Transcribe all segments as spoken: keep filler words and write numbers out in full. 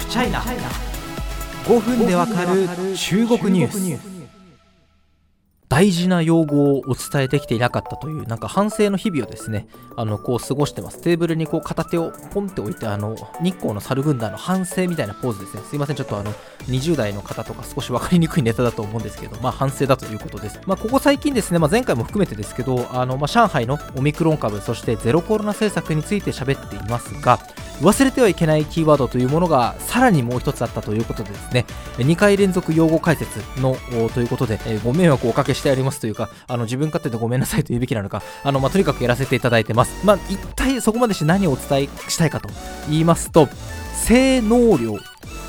フチャイナごふんでわかる中国ニュース。大事な用語をお伝えできていなかったというなんか反省の日々をですねあのこう過ごしてます。テーブルにこう片手をポンって置いてあの日光の猿軍団の反省みたいなポーズですね。すいません、ちょっとあのにじゅう代の方とか少し分かりにくいネタだと思うんですけど、まあ反省だということです。まあここ最近ですね、まあ、前回も含めてですけどあの、まあ、上海のオミクロン株そしてゼロコロナ政策について喋っていますが、忘れてはいけないキーワードというものがさらにもう一つあったということでですね、にかい連続用語解説のということで、えー、ご迷惑をおかけしてありますというか、あの自分勝手でごめんなさいと言うべきなのか、あの、まあ、とにかくやらせていただいてます。まあ、一体そこまでして何をお伝えしたいかと言いますと、性能量、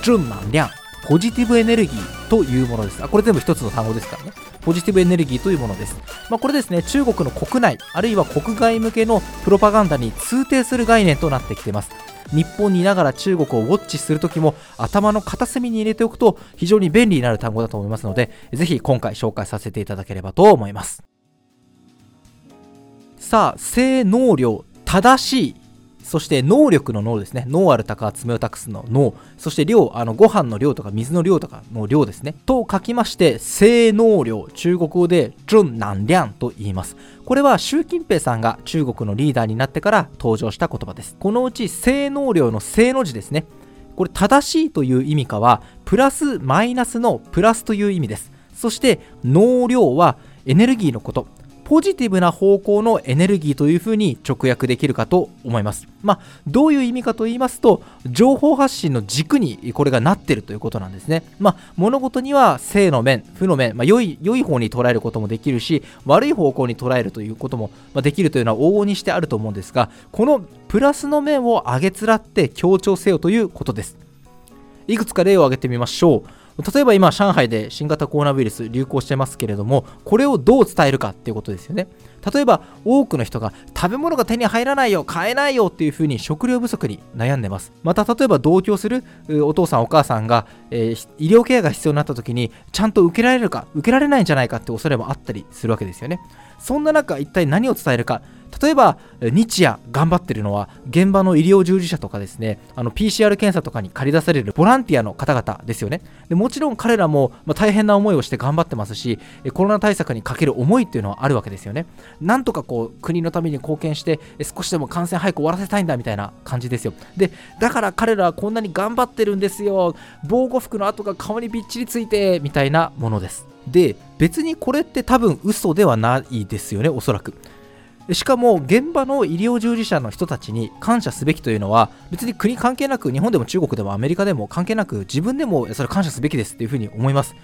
正能量、ポジティブエネルギーというものです。あ、これ全部一つの単語ですからね。ポジティブエネルギーというものです。まあ、これですね、中国の国内あるいは国外向けのプロパガンダに通底する概念となってきています。日本にいながら中国をウォッチするときも頭の片隅に入れておくと非常に便利になる単語だと思いますので、ぜひ今回紹介させていただければと思います。さあ、正能量、正しい、そして能力の能ですね。能ある鷹は爪を託すの能、そして量、あのご飯の量とか水の量とかの量ですねと書きまして、正能量、中国語で正能量と言います。これは習近平さんが中国のリーダーになってから登場した言葉です。このうち正能量の正の字ですね、これ正しいという意味かはプラスマイナスのプラスという意味です。そして能量はエネルギーのこと、ポジティブな方向のエネルギーというふうに直訳できるかと思います。まあ、どういう意味かと言いますと、情報発信の軸にこれがなっているということなんですね。まあ、物事には正の面、負の面、まあ、良い、良い方に捉えることもできるし、悪い方向に捉えるということもできるというのは往々にしてあると思うんですが、このプラスの面を上げつらって強調せよということです。いくつか例を挙げてみましょう。例えば今上海で新型コロナウイルス流行してますけれども、これをどう伝えるかっていうことですよね。例えば多くの人が食べ物が手に入らないよ、買えないよっていうふうに食料不足に悩んでます。また例えば同居するお父さんお母さんが、えー、医療ケアが必要になった時にちゃんと受けられるか受けられないんじゃないかって恐れもあったりするわけですよね。そんな中一体何を伝えるか、例えば日夜頑張ってるのは現場の医療従事者とかですね、あの ピーシーアール 検査とかに駆り出されるボランティアの方々ですよね。でもちろん彼らも大変な思いをして頑張ってますし、コロナ対策にかける思いっていうのはあるわけですよね。なんとかこう国のために貢献して少しでも感染早く終わらせたいんだみたいな感じですよ。でだから彼らはこんなに頑張ってるんですよ、防護服の跡が顔にびっちりついてみたいなものです。で別にこれって多分嘘ではないですよね、おそらく。しかも現場の医療従事者の人たちに感謝すべきというのは別に国関係なく、日本でも中国でもアメリカでも関係なく、自分でもそれ感謝すべきですというふうに思います。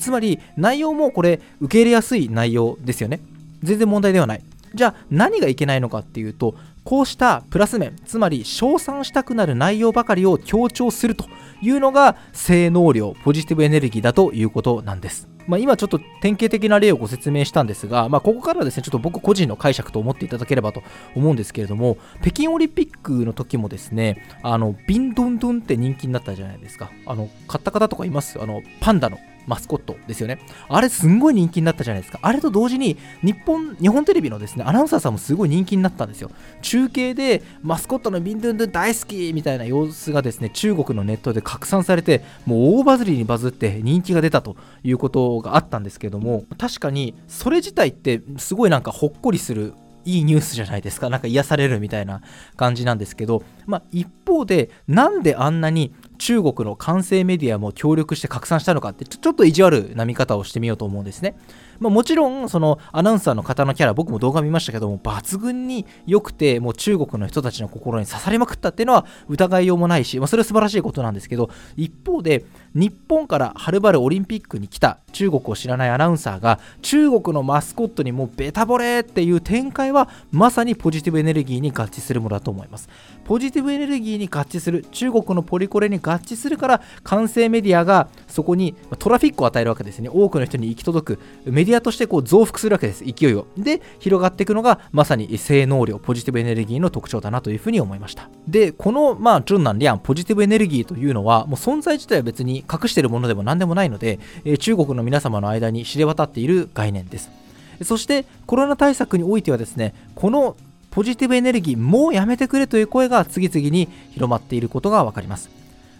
つまり内容もこれ受け入れやすい内容ですよね。全然問題ではない。じゃあ何がいけないのかっていうと、こうしたプラス面、つまり称賛したくなる内容ばかりを強調するというのが正能量、ポジティブエネルギーだということなんです。まあ、今ちょっと典型的な例をご説明したんですが、まあ、ここからはですねちょっと僕個人の解釈と思っていただければと思うんですけれども、北京オリンピックの時もですね、あのビンドゥンドゥンって人気になったじゃないですか。あの買った方とかいます、あのパンダのマスコットですよね。あれすんごい人気になったじゃないですか。あれと同時に日本日本テレビのですねアナウンサーさんもすごい人気になったんですよ。中継でマスコットのビンドゥンドゥン大好きみたいな様子がですね中国のネットで拡散されて、もう大バズりにバズって人気が出たということがあったんですけれども、確かにそれ自体ってすごいなんかほっこりするいいニュースじゃないですか。なんか癒されるみたいな感じなんですけど、まあ、一方でなんであんなに中国の官製メディアも協力して拡散したのかってちょ、ちょっと意地悪な見方をしてみようと思うんですね。まあ、もちろんそのアナウンサーの方のキャラ、僕も動画見ましたけども抜群に良くて、もう中国の人たちの心に刺さりまくったっていうのは疑いようもないし、まあ、それは素晴らしいことなんですけど、一方で日本からはるばるオリンピックに来た中国を知らないアナウンサーが中国のマスコットにもうベタボレっていう展開はまさにポジティブエネルギーに合致するものだと思います。ポジティブエネルギーに合致する、中国のポリコレに合致するから官製メディアがそこにトラフィックを与えるわけですね。多くの人に行き届くメディアとしてこう増幅するわけです、勢いを。で広がっていくのがまさに正能量、ポジティブエネルギーの特徴だなというふうに思いました。でこのまあ正能量、ポジティブエネルギーというのはもう存在自体は別に隠しているものでも何でもないので、中国の皆様の間に知れ渡っている概念です。そしてコロナ対策においてはですね、このポジティブエネルギーもうやめてくれという声が次々に広まっていることがわかります。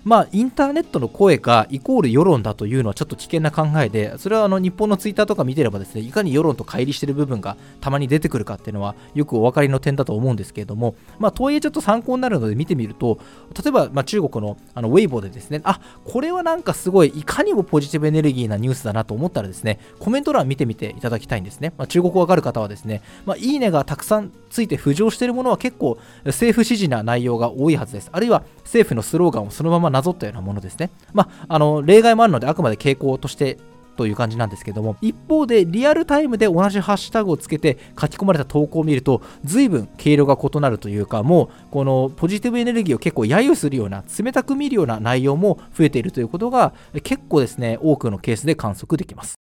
まあ、インターネットの声がイコール世論だというのはちょっと危険な考えで、それはあの日本のツイッターとか見てればですね、いかに世論と乖離している部分がたまに出てくるかっていうのはよくお分かりの点だと思うんですけれども、まあ、とはいえちょっと参考になるので見てみると、例えばまあ中国のあのウェイボーでですね、あ、これはなんかすごいいかにもポジティブエネルギーなニュースだなと思ったらですね、コメント欄見てみていただきたいんですね。まあ、中国語わかる方はですね、まあ、いいねがたくさんついて浮上しているものは結構政府支持な内容が多いはずです。あるいは政府のスローガンをそのままなぞったようなものですね。まあ、あの例外もあるのであくまで傾向としてという感じなんですけども、一方でリアルタイムで同じハッシュタグをつけて書き込まれた投稿を見ると随分経路が異なるというか、もうこのポジティブエネルギーを結構揶揄するような冷たく見るような内容も増えているということが結構ですね多くのケースで観測できます。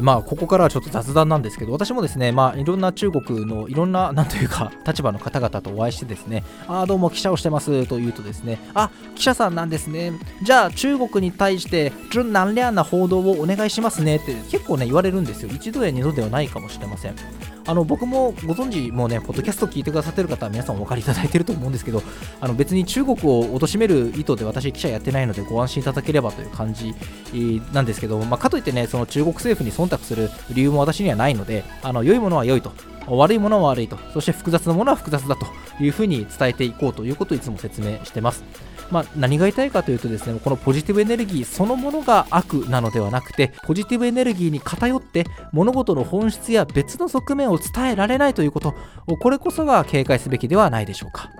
まあ、ここからはちょっと雑談なんですけど、私もですね、まあ、いろんな中国のいろんななんというか立場の方々とお会いしてですね、あーどうも記者をしてますというとですね、あ、記者さんなんですね、じゃあ中国に対して準南梁な報道をお願いしますねって結構ね言われるんですよ。一度や二度ではないかもしれません。あの僕もご存知、もうねポッドキャスト聞いてくださってる方は皆さんお分かりいただいてると思うんですけど、あの別に中国を貶める意図で私記者やってないのでご安心いただければという感じなんですけど、まあ、かといってねその中国政府に忖度する理由も私にはないので、あの良いものは良いと、悪いものは悪いと、そして複雑なものは複雑だというふうに伝えていこうということをいつも説明してます。まあ、何が言いたいかというとですね、このポジティブエネルギーそのものが悪なのではなくて、ポジティブエネルギーに偏って物事の本質や別の側面を伝えられないということ、これこそが警戒すべきではないでしょうか。